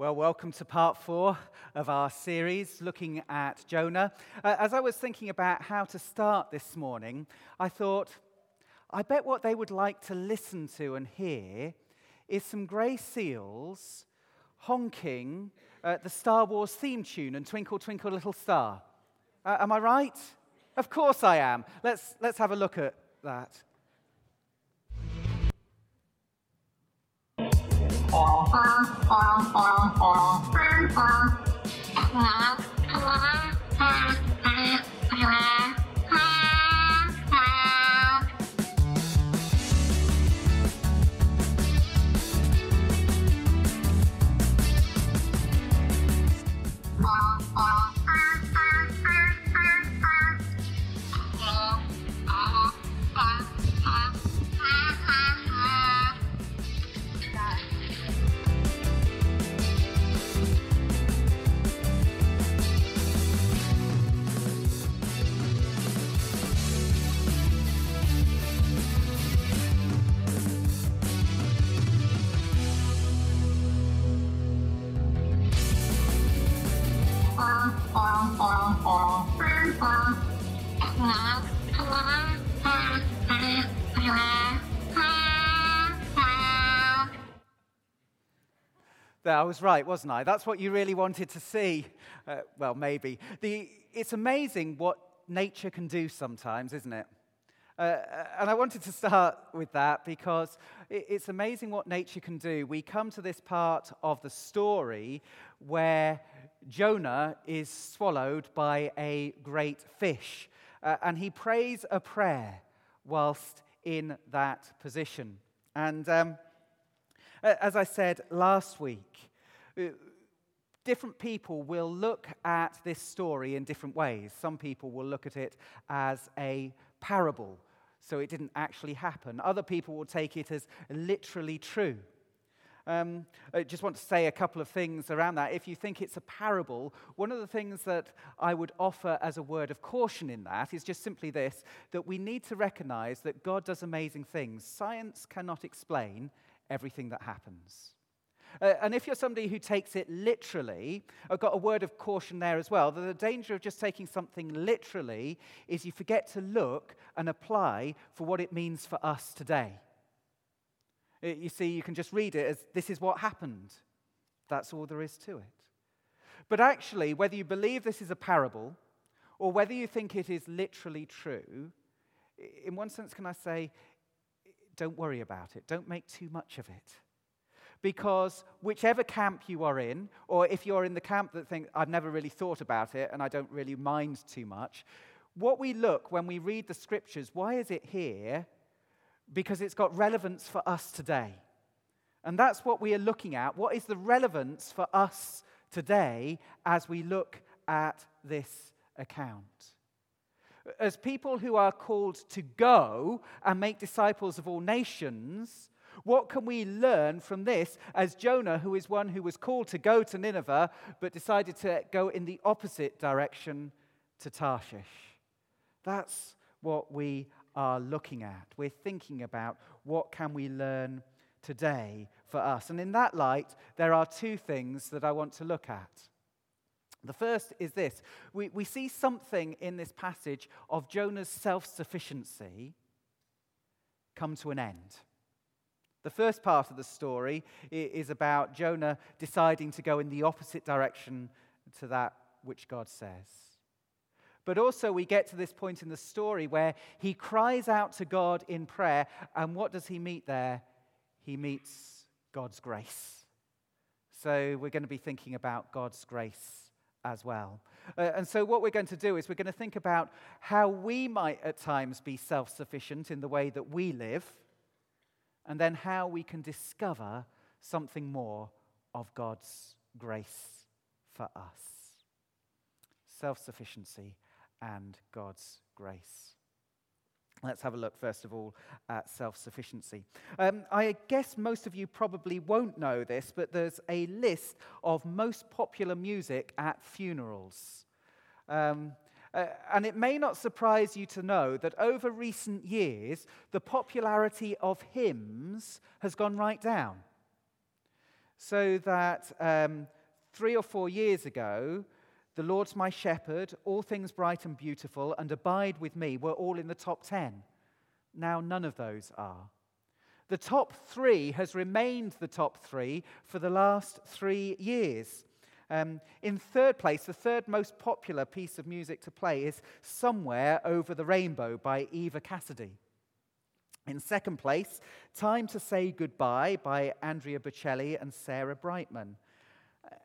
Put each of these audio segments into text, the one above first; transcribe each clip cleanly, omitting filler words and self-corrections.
Well, welcome to part 4 of our series looking at Jonah. As I was thinking about how to start this morning, I thought, I bet what they would like to listen to and hear is some grey seals honking the Star Wars theme tune and Twinkle, Twinkle, Little Star. Am I right? Of course I am. Let's have a look at that. There, I was right, wasn't I? That's what you really wanted to see. Well, maybe. It's amazing what nature can do sometimes, isn't it? And I wanted to start with that because it's amazing what nature can do. We come to this part of the story where Jonah is swallowed by a great fish, and he prays a prayer whilst in that position. And as I said last week, different people will look at this story in different ways. Some people will look at it as a parable, so it didn't actually happen. Other people will take it as literally true. I just want to say a couple of things around that. If you think it's a parable, one of the things that I would offer as a word of caution in that is just simply this, that we need to recognize that God does amazing things. Science cannot explain everything that happens. And if you're somebody who takes it literally, I've got a word of caution there as well, that the danger of just taking something literally is you forget to look and apply for what it means for us today. You see, you can just read it as, this is what happened. That's all there is to it. But actually, whether you believe this is a parable, or whether you think it is literally true, in one sense, can I say, don't worry about it. Don't make too much of it. Because whichever camp you are in, or if you're in the camp that thinks, I've never really thought about it and I don't really mind too much, what we look when we read the scriptures, why is it here? Because it's got relevance for us today. And that's what we are looking at. What is the relevance for us today as we look at this account? As people who are called to go and make disciples of all nations, what can we learn from this as Jonah, who is one who was called to go to Nineveh, but decided to go in the opposite direction to Tarshish? That's what we are looking at. We're thinking about what can we learn today for us. And in that light, there are two things that I want to look at. The first is this. We see something in this passage of Jonah's self-sufficiency come to an end. The first part of the story is about Jonah deciding to go in the opposite direction to that which God says. But also we get to this point in the story where he cries out to God in prayer, and what does he meet there? He meets God's grace. So we're going to be thinking about God's grace as well. And so what we're going to do is we're going to think about how we might at times be self-sufficient in the way that we live, and then how we can discover something more of God's grace for us. Self-sufficiency and God's grace. Let's have a look, first of all, at self-sufficiency. I guess most of you probably won't know this, but there's a list of most popular music at funerals. And it may not surprise you to know that over recent years, the popularity of hymns has gone right down. so that 3 or 4 years ago, The Lord's My Shepherd, All Things Bright and Beautiful, and Abide With Me were all in the top 10. Now none of those are. The top 3 has remained the top 3 for the last 3 years. In third place, the third most popular piece of music to play is Somewhere Over the Rainbow by Eva Cassidy. In second place, Time to Say Goodbye by Andrea Bocelli and Sarah Brightman.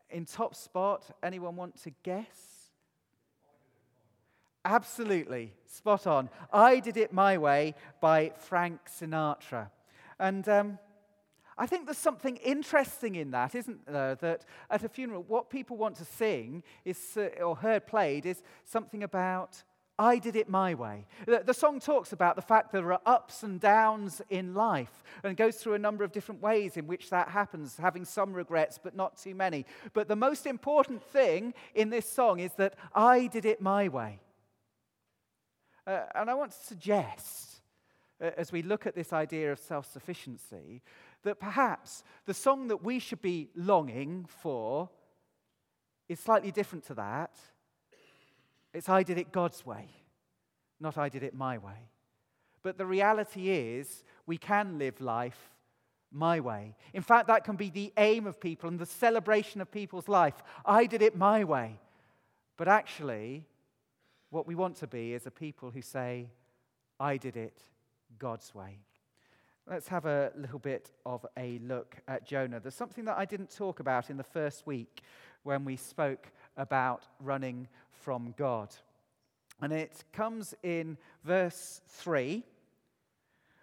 In top spot, anyone want to guess? Absolutely, spot on. I Did It My Way by Frank Sinatra. And I think there's something interesting in that, isn't there? That at a funeral, what people want to sing is, or heard played is something about, I did it my way. The song talks about the fact that there are ups and downs in life and goes through a number of different ways in which that happens, having some regrets but not too many. But the most important thing in this song is that I did it my way. And I want to suggest, as we look at this idea of self-sufficiency, that perhaps the song that we should be longing for is slightly different to that. It's I did it God's way, not I did it my way. But the reality is we can live life my way. In fact, that can be the aim of people and the celebration of people's life. I did it my way. But actually, what we want to be is a people who say, I did it God's way. Let's have a little bit of a look at Jonah. There's something that I didn't talk about in the first week when we spoke about running from God. And it comes in verse 3,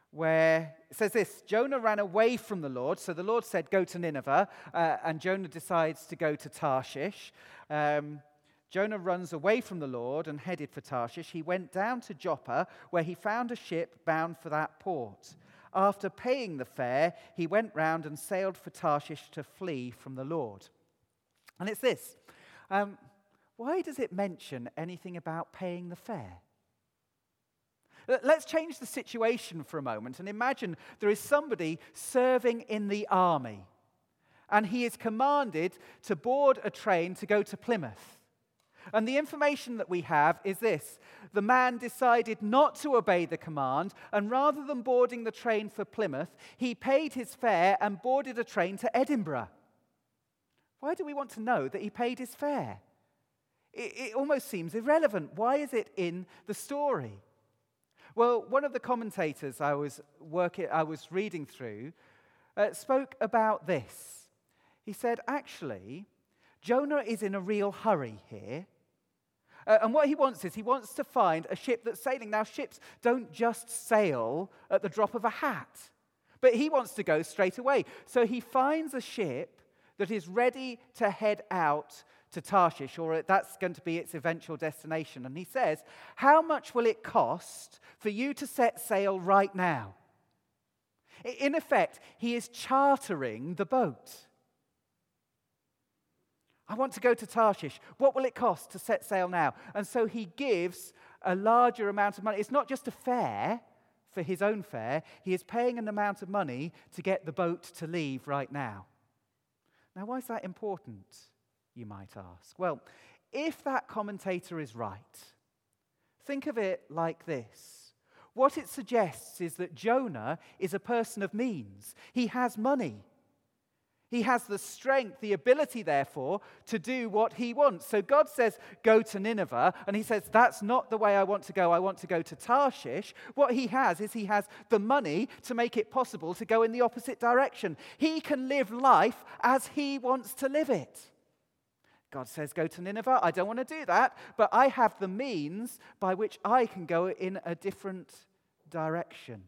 where it says this, Jonah ran away from the Lord. So the Lord said, go to Nineveh, and Jonah decides to go to Tarshish. Jonah runs away from the Lord and headed for Tarshish. He went down to Joppa, where he found a ship bound for that port. After paying the fare, he went round and sailed for Tarshish to flee from the Lord. And it's this. Why does it mention anything about paying the fare? Let's change the situation for a moment and imagine there is somebody serving in the army and he is commanded to board a train to go to Plymouth. And the information that we have is this. The man decided not to obey the command, and rather than boarding the train for Plymouth, he paid his fare and boarded a train to Edinburgh. Why do we want to know that he paid his fare? It almost seems irrelevant. Why is it in the story? Well, one of the commentators I was reading through spoke about this. He said, actually, Jonah is in a real hurry here. And what he wants is he wants to find a ship that's sailing. Now, ships don't just sail at the drop of a hat, but he wants to go straight away. So he finds a ship that is ready to head out to Tarshish, or that's going to be its eventual destination. And he says, how much will it cost for you to set sail right now? In effect, he is chartering the boat. I want to go to Tarshish. What will it cost to set sail now? And so he gives a larger amount of money. It's not just a fare for his own fare. He is paying an amount of money to get the boat to leave right now. Now, why is that important, you might ask? Well, if that commentator is right, think of it like this. What it suggests is that Jonah is a person of means. He has money. He has the strength, the ability, therefore, to do what he wants. So God says, go to Nineveh, and he says, that's not the way I want to go. I want to go to Tarshish. What he has is he has the money to make it possible to go in the opposite direction. He can live life as he wants to live it. God says, go to Nineveh. I don't want to do that, but I have the means by which I can go in a different direction.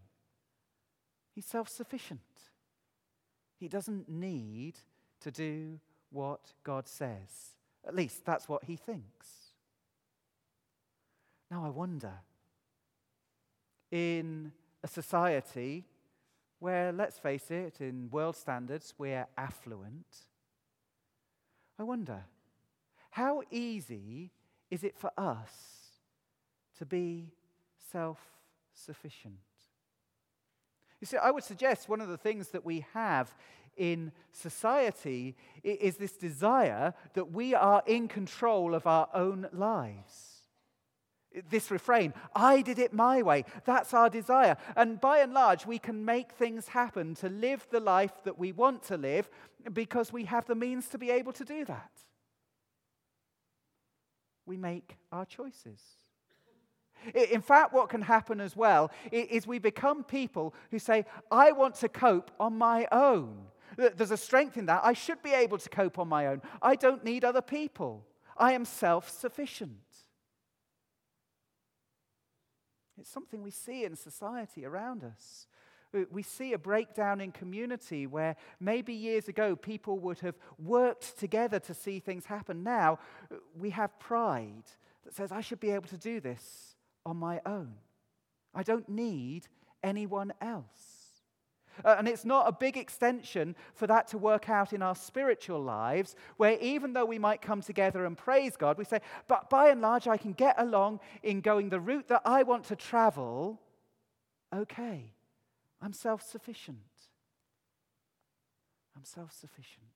He's self-sufficient. He doesn't need to do what God says. At least that's what he thinks. Now I wonder, in a society where, let's face it, in world standards, we're affluent, I wonder, how easy is it for us to be self-sufficient? You see, I would suggest one of the things that we have in society is this desire that we are in control of our own lives. This refrain, I did it my way, that's our desire. And by and large, we can make things happen to live the life that we want to live because we have the means to be able to do that. We make our choices. In fact, what can happen as well is we become people who say, I want to cope on my own. There's a strength in that. I should be able to cope on my own. I don't need other people. I am self-sufficient. It's something we see in society around us. We see a breakdown in community where maybe years ago people would have worked together to see things happen. Now we have pride that says, I should be able to do this on my own. I don't need anyone else. And it's not a big extension for that to work out in our spiritual lives, where even though we might come together and praise God, we say, but by and large, I can get along in going the route that I want to travel. Okay, I'm self-sufficient. I'm self-sufficient.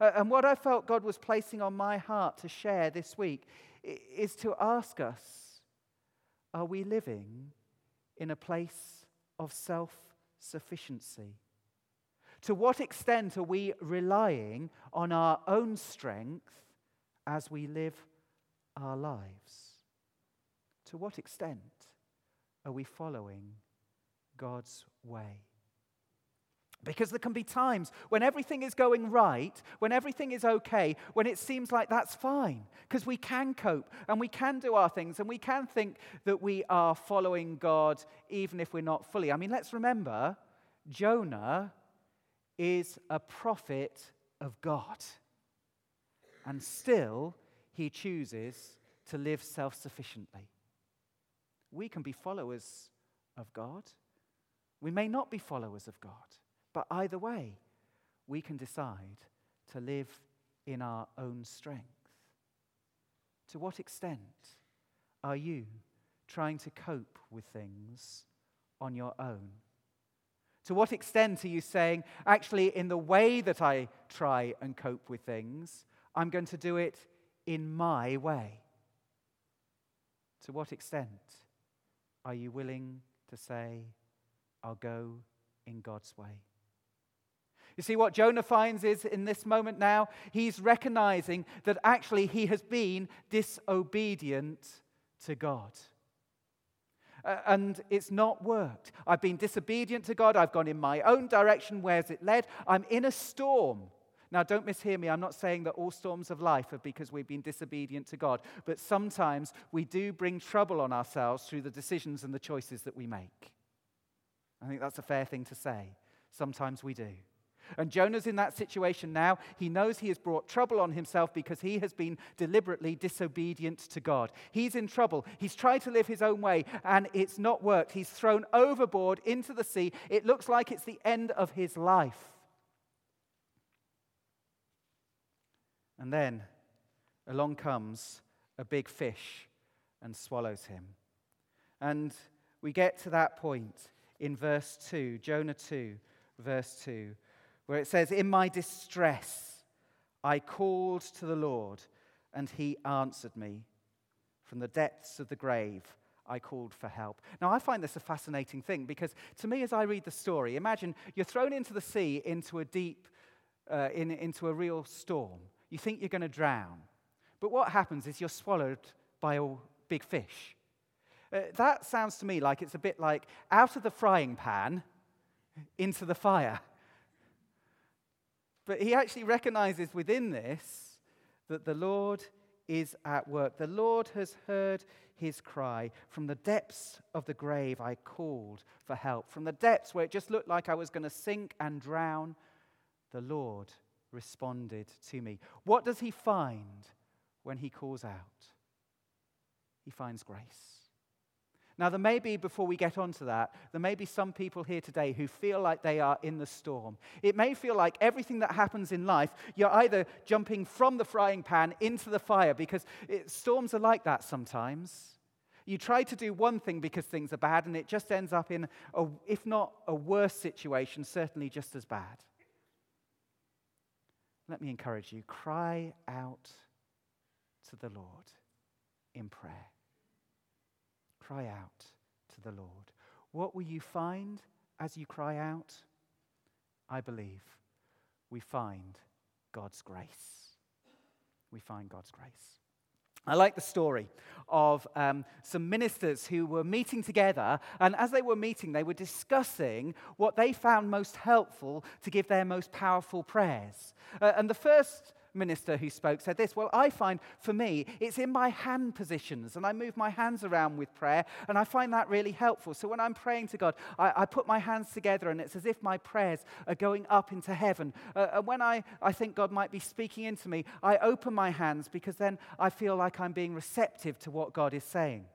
And what I felt God was placing on my heart to share this week is to ask us, are we living in a place of self-sufficiency? To what extent are we relying on our own strength as we live our lives? To what extent are we following God's way? Because there can be times when everything is going right, when everything is okay, when it seems like that's fine, because we can cope and we can do our things and we can think that we are following God even if we're not fully. I mean, let's remember, Jonah is a prophet of God, and still he chooses to live self-sufficiently. We can be followers of God. We may not be followers of God. But either way, we can decide to live in our own strength. To what extent are you trying to cope with things on your own? To what extent are you saying, actually, in the way that I try and cope with things, I'm going to do it in my way? To what extent are you willing to say, I'll go in God's way? You see, what Jonah finds is, in this moment now, he's recognizing that actually he has been disobedient to God. And it's not worked. I've been disobedient to God. I've gone in my own direction. Where's it led? I'm in a storm. Now, don't mishear me. I'm not saying that all storms of life are because we've been disobedient to God. But sometimes we do bring trouble on ourselves through the decisions and the choices that we make. I think that's a fair thing to say. Sometimes we do. And Jonah's in that situation now. He knows he has brought trouble on himself because he has been deliberately disobedient to God. He's in trouble. He's tried to live his own way, and it's not worked. He's thrown overboard into the sea. It looks like it's the end of his life. And then along comes a big fish and swallows him. And we get to that point in verse 2, Jonah 2, verse 2. Where it says, in my distress, I called to the Lord, and he answered me. From the depths of the grave, I called for help. Now, I find this a fascinating thing, because to me, as I read the story, imagine you're thrown into the sea, into a deep, into a real storm. You think you're going to drown. But what happens is you're swallowed by a big fish. That sounds to me like it's a bit like out of the frying pan into the fire. But he actually recognizes within this that the Lord is at work. The Lord has heard his cry. From the depths of the grave, I called for help. From the depths where it just looked like I was going to sink and drown, the Lord responded to me. What does he find when he calls out? He finds grace. Now, there may be, before we get onto that, there may be some people here today who feel like they are in the storm. It may feel like everything that happens in life, you're either jumping from the frying pan into the fire, because storms are like that sometimes. You try to do one thing because things are bad, and it just ends up in, if not a worse situation, certainly just as bad. Let me encourage you, cry out to the Lord in prayer. Cry out to the Lord. What will you find as you cry out? I believe we find God's grace. We find God's grace. I like the story of some ministers who were meeting together, and as they were meeting, they were discussing what they found most helpful to give their most powerful prayers. And the first minister who spoke said this, well, I find, for me, it's in my hand positions, and I move my hands around with prayer, and I find that really helpful. So when I'm praying to God, I put my hands together, and it's as if my prayers are going up into heaven. And when I think God might be speaking into me, I open my hands, because then I feel like I'm being receptive to what God is saying.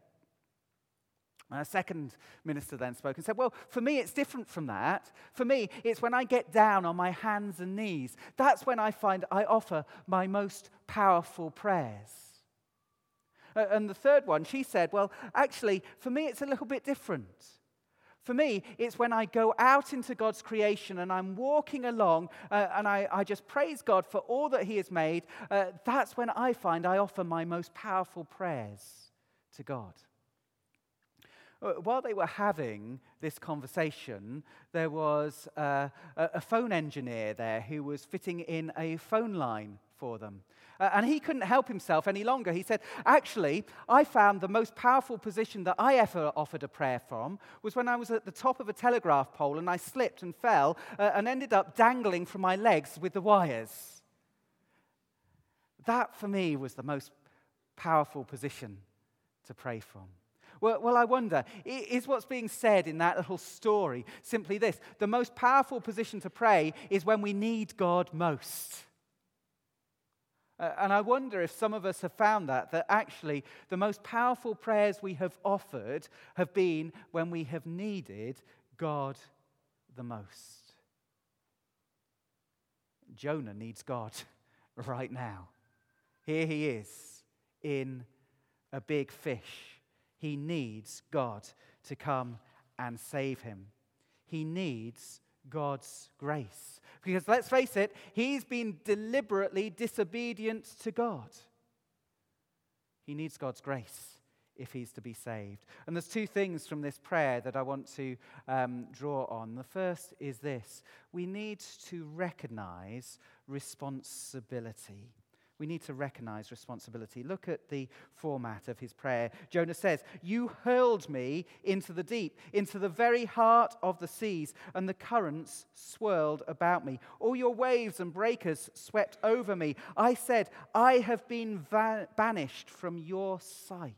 A second minister then spoke and said, well, for me, it's different from that. For me, it's when I get down on my hands and knees. That's when I find I offer my most powerful prayers. And the third one, she said, well, actually, for me, it's a little bit different. For me, it's when I go out into God's creation and I'm walking along and I just praise God for all that he has made. That's when I find I offer my most powerful prayers to God. While they were having this conversation, there was a phone engineer there who was fitting in a phone line for them. And he couldn't help himself any longer. He said, actually, I found the most powerful position that I ever offered a prayer from was when I was at the top of a telegraph pole and I slipped and fell and ended up dangling from my legs with the wires. That, for me, was the most powerful position to pray from. Well, I wonder, is what's being said in that little story simply this? The most powerful position to pray is when we need God most. And I wonder if some of us have found that actually the most powerful prayers we have offered have been when we have needed God the most. Jonah needs God right now. Here he is in a big fish. He needs God to come and save him. He needs God's grace. Because let's face it, he's been deliberately disobedient to God. He needs God's grace if he's to be saved. And there's two things from this prayer that I want to draw on. The first is this. We need to recognize responsibility. We need to recognize responsibility. Look at the format of his prayer. Jonah says, you hurled me into the deep, into the very heart of the seas, and the currents swirled about me. All your waves and breakers swept over me. I said, I have been banished from your sight.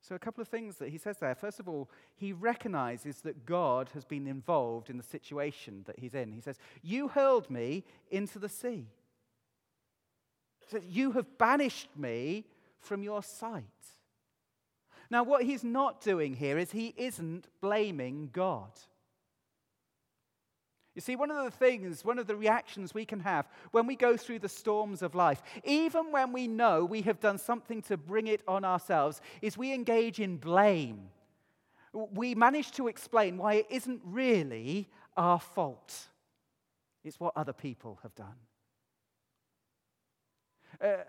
So a couple of things that he says there. First of all, he recognizes that God has been involved in the situation that he's in. He says, you hurled me into the sea. That you have banished me from your sight. Now, what he's not doing here is he isn't blaming God. You see, one of the reactions we can have when we go through the storms of life, even when we know we have done something to bring it on ourselves, is we engage in blame. We manage to explain why it isn't really our fault. It's what other people have done.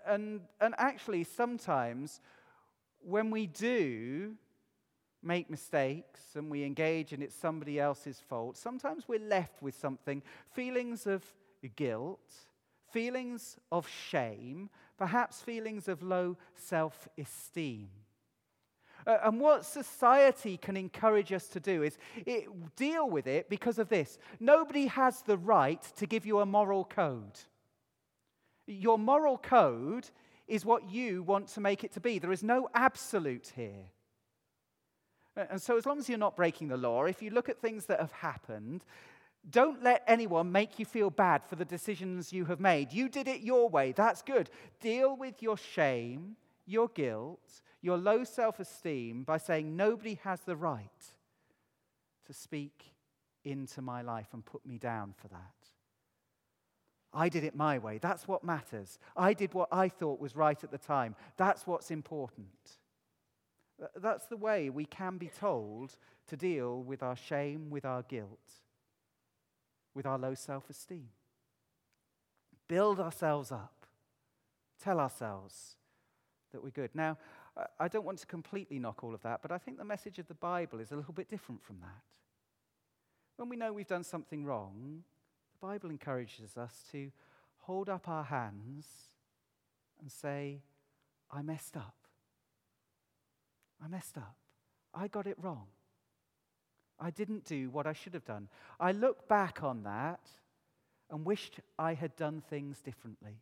And actually, sometimes when we do make mistakes and we engage and it's somebody else's fault, sometimes we're left with something, feelings of guilt, feelings of shame, perhaps feelings of low self-esteem. And what society can encourage us to do is deal with it because of this. Nobody has the right to give you a moral code. Your moral code is what you want to make it to be. There is no absolute here. And so as long as you're not breaking the law, if you look at things that have happened, don't let anyone make you feel bad for the decisions you have made. You did it your way. That's good. Deal with your shame, your guilt, your low self-esteem by saying nobody has the right to speak into my life and put me down for that. I did it my way. That's what matters. I did what I thought was right at the time. That's what's important. That's the way we can be told to deal with our shame, with our guilt, with our low self-esteem. Build ourselves up. Tell ourselves that we're good. Now, I don't want to completely knock all of that, but I think the message of the Bible is a little bit different from that. When we know we've done something wrong, the Bible encourages us to hold up our hands and say, I messed up. I messed up. I got it wrong. I didn't do what I should have done. I look back on that and wished I had done things differently.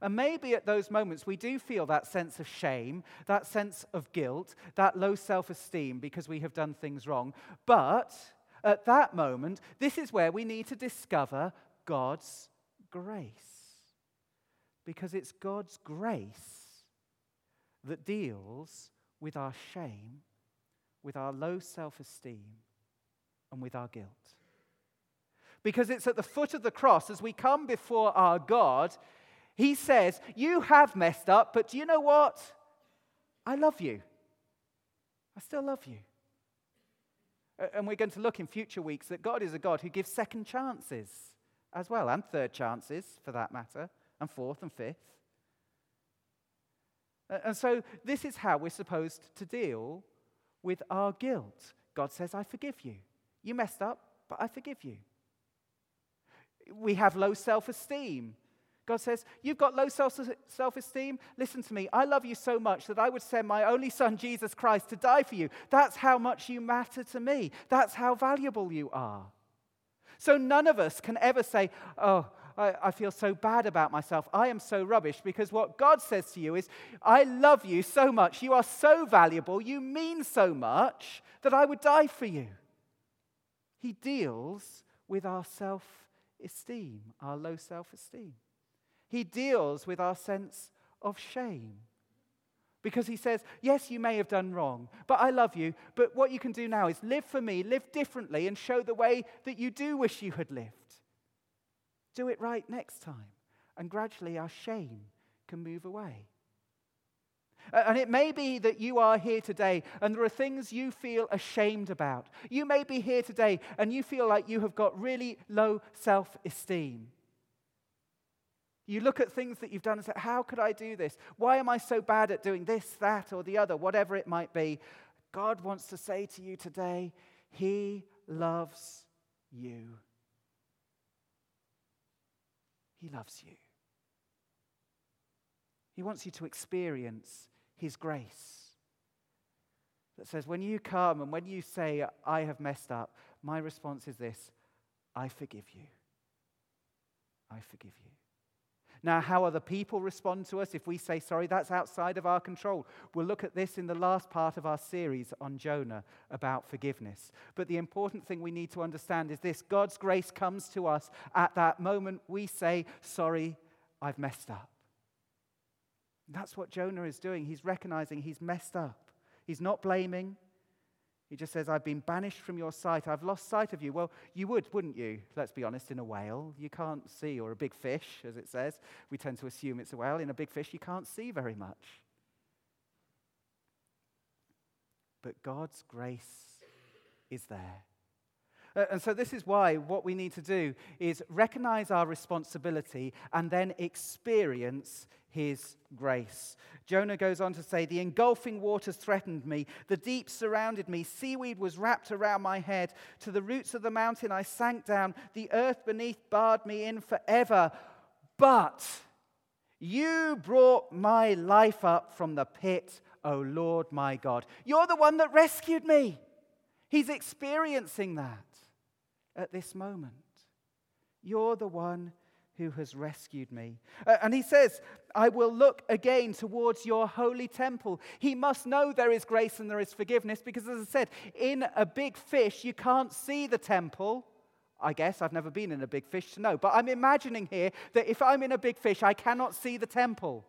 And maybe at those moments we do feel that sense of shame, that sense of guilt, that low self-esteem because we have done things wrong. But at that moment, this is where we need to discover God's grace. Because it's God's grace that deals with our shame, with our low self-esteem, and with our guilt. Because it's at the foot of the cross, as we come before our God, He says, you have messed up, but do you know what? I love you. I still love you. And we're going to look in future weeks that God is a God who gives second chances as well, and third chances for that matter, and fourth and fifth. And so this is how we're supposed to deal with our guilt. God says, I forgive you. You messed up, but I forgive you. We have low self-esteem. God says, you've got low self-esteem? Listen to me. I love you so much that I would send my only son, Jesus Christ, to die for you. That's how much you matter to me. That's how valuable you are. So none of us can ever say, oh, I feel so bad about myself. I am so rubbish, because what God says to you is, I love you so much. You are so valuable. You mean so much that I would die for you. He deals with our self-esteem, our low self-esteem. He deals with our sense of shame, because He says, yes, you may have done wrong, but I love you. But what you can do now is live for me, live differently, and show the way that you do wish you had lived. Do it right next time. And gradually our shame can move away. And it may be that you are here today and there are things you feel ashamed about. You may be here today and you feel like you have got really low self-esteem. You look at things that you've done and say, how could I do this? Why am I so bad at doing this, that, or the other, whatever it might be? God wants to say to you today, He loves you. He loves you. He wants you to experience His grace that says, when you come and when you say, I have messed up, my response is this, I forgive you. I forgive you. Now, how other people respond to us if we say sorry, that's outside of our control. We'll look at this in the last part of our series on Jonah about forgiveness. But the important thing we need to understand is this. God's grace comes to us at that moment we say, sorry, I've messed up. And that's what Jonah is doing. He's recognizing he's messed up. He's not blaming. He just says, I've been banished from your sight. I've lost sight of you. Well, you would, wouldn't you? Let's be honest, in a whale, you can't see, or a big fish, as it says. We tend to assume it's a whale. In a big fish, you can't see very much. But God's grace is there. And so this is why what we need to do is recognize our responsibility and then experience His grace. Jonah goes on to say, the engulfing waters threatened me, the deep surrounded me, seaweed was wrapped around my head, to the roots of the mountain I sank down, the earth beneath barred me in forever. But you brought my life up from the pit, O Lord my God. You're the one that rescued me. He's experiencing that at this moment. You're the one who has rescued me. And he says, I will look again towards your holy temple. He must know there is grace and there is forgiveness, because as I said, in a big fish, you can't see the temple. I guess I've never been in a big fish to know, but I'm imagining here that if I'm in a big fish, I cannot see the temple.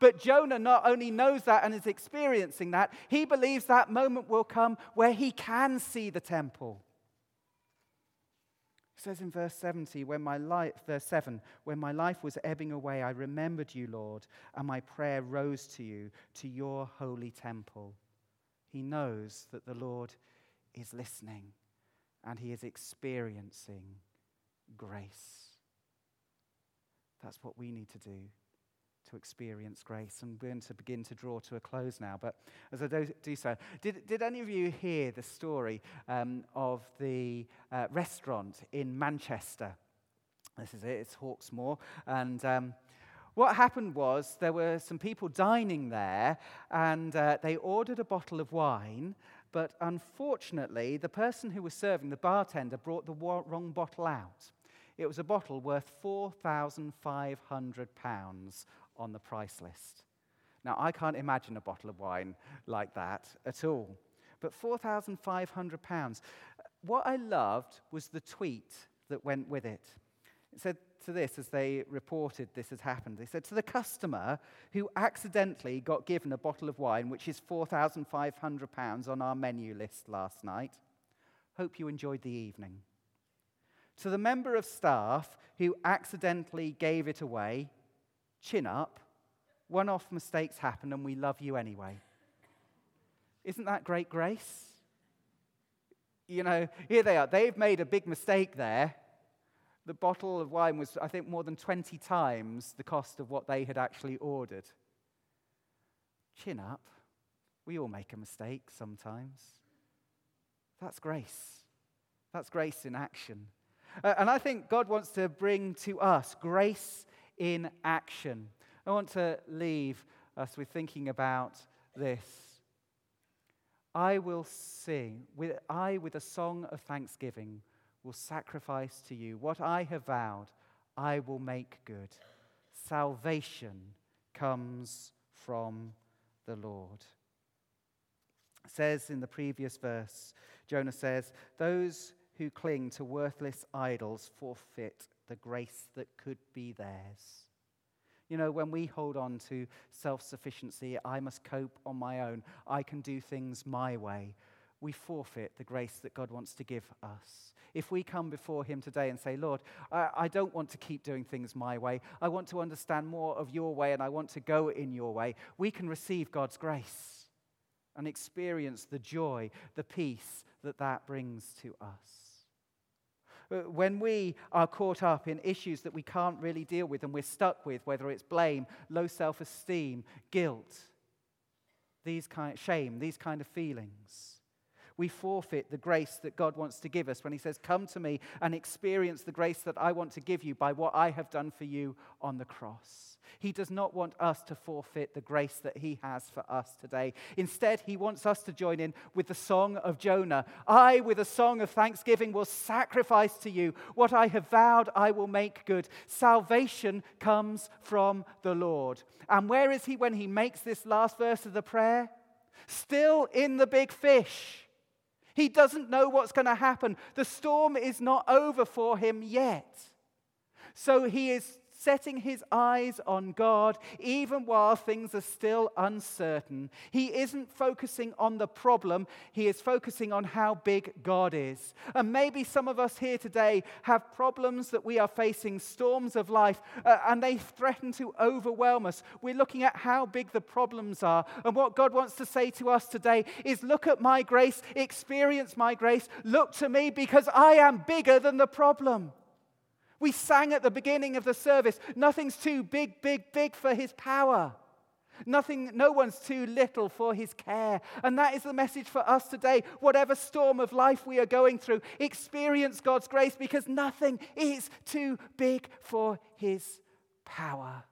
But Jonah not only knows that and is experiencing that, he believes that moment will come where he can see the temple. says in verse 7, when my life was ebbing away, I remembered you, Lord, and my prayer rose to you, to your holy temple. He knows that the Lord is listening and he is experiencing grace. That's what we need to do to experience grace. And we're going to begin to draw to a close now. But as I do so, did any of you hear the story of the restaurant in Manchester? This is it, it's Hawksmoor. And what happened was there were some people dining there, and they ordered a bottle of wine. But unfortunately, the person who was serving, the bartender, brought the wrong bottle out. It was a bottle worth £4,500 on the price list. Now, I can't imagine a bottle of wine like that at all. But £4,500. What I loved was the tweet that went with it. It said to this, as they reported this has happened, they said, to the customer who accidentally got given a bottle of wine, which is £4,500 on our menu list last night, hope you enjoyed the evening. To the member of staff who accidentally gave it away, chin up, one-off mistakes happen and we love you anyway. Isn't that great grace? You know, here they are. They've made a big mistake there. The bottle of wine was, I think, more than 20 times the cost of what they had actually ordered. Chin up. We all make a mistake sometimes. That's grace. That's grace in action. And I think God wants to bring to us grace in action. I want to leave us with thinking about this. I will sing, with a song of thanksgiving, will sacrifice to you. What I have vowed, I will make good. Salvation comes from the Lord. It says in the previous verse, Jonah says, those who cling to worthless idols forfeit the grace that could be theirs. You know, when we hold on to self-sufficiency, I must cope on my own, I can do things my way, we forfeit the grace that God wants to give us. If we come before him today and say, Lord, I don't want to keep doing things my way, I want to understand more of your way and I want to go in your way, we can receive God's grace and experience the joy, the peace that brings to us. When we are caught up in issues that we can't really deal with and we're stuck with, whether it's blame, low self-esteem, guilt, shame, these kind of feelings, we forfeit the grace that God wants to give us when he says, come to me and experience the grace that I want to give you by what I have done for you on the cross. He does not want us to forfeit the grace that he has for us today. Instead, he wants us to join in with the song of Jonah. I, with a song of thanksgiving, will sacrifice to you. What I have vowed, I will make good. Salvation comes from the Lord. And where is he when he makes this last verse of the prayer? Still in the big fish. He doesn't know what's going to happen. The storm is not over for him yet. So he is setting his eyes on God, even while things are still uncertain. He isn't focusing on the problem. He is focusing on how big God is. And maybe some of us here today have problems that we are facing, storms of life, and they threaten to overwhelm us. We're looking at how big the problems are. And what God wants to say to us today is, look at my grace, experience my grace, look to me because I am bigger than the problem. We sang at the beginning of the service, nothing's too big, big, big for his power. No one's too little for his care. And that is the message for us today. Whatever storm of life we are going through, experience God's grace because nothing is too big for his power.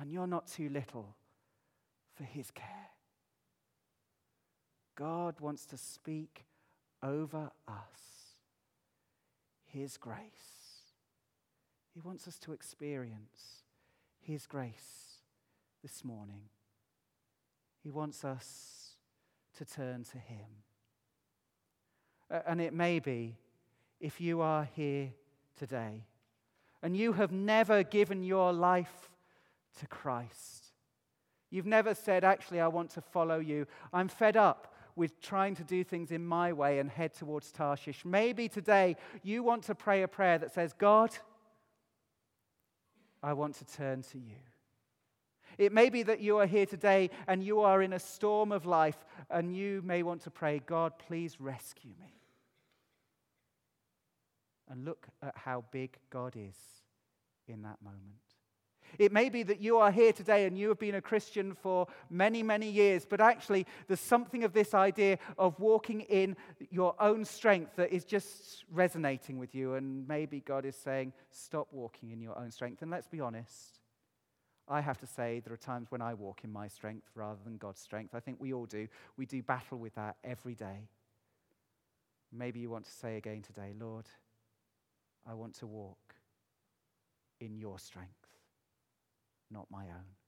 And you're not too little for his care. God wants to speak over us his grace. He wants us to experience his grace this morning. He wants us to turn to him. And it may be, if you are here today and you have never given your life to Christ, you've never said, actually, I want to follow you. I'm fed up with trying to do things in my way and head towards Tarshish. Maybe today you want to pray a prayer that says, God, I want to turn to you. It may be that you are here today and you are in a storm of life, and you may want to pray, God, please rescue me. And look at how big God is in that moment. It may be that you are here today and you have been a Christian for many, many years, but actually there's something of this idea of walking in your own strength that is just resonating with you, and maybe God is saying, stop walking in your own strength. And let's be honest, I have to say there are times when I walk in my strength rather than God's strength. I think we all do. We do battle with that every day. Maybe you want to say again today, Lord, I want to walk in your strength, not my own.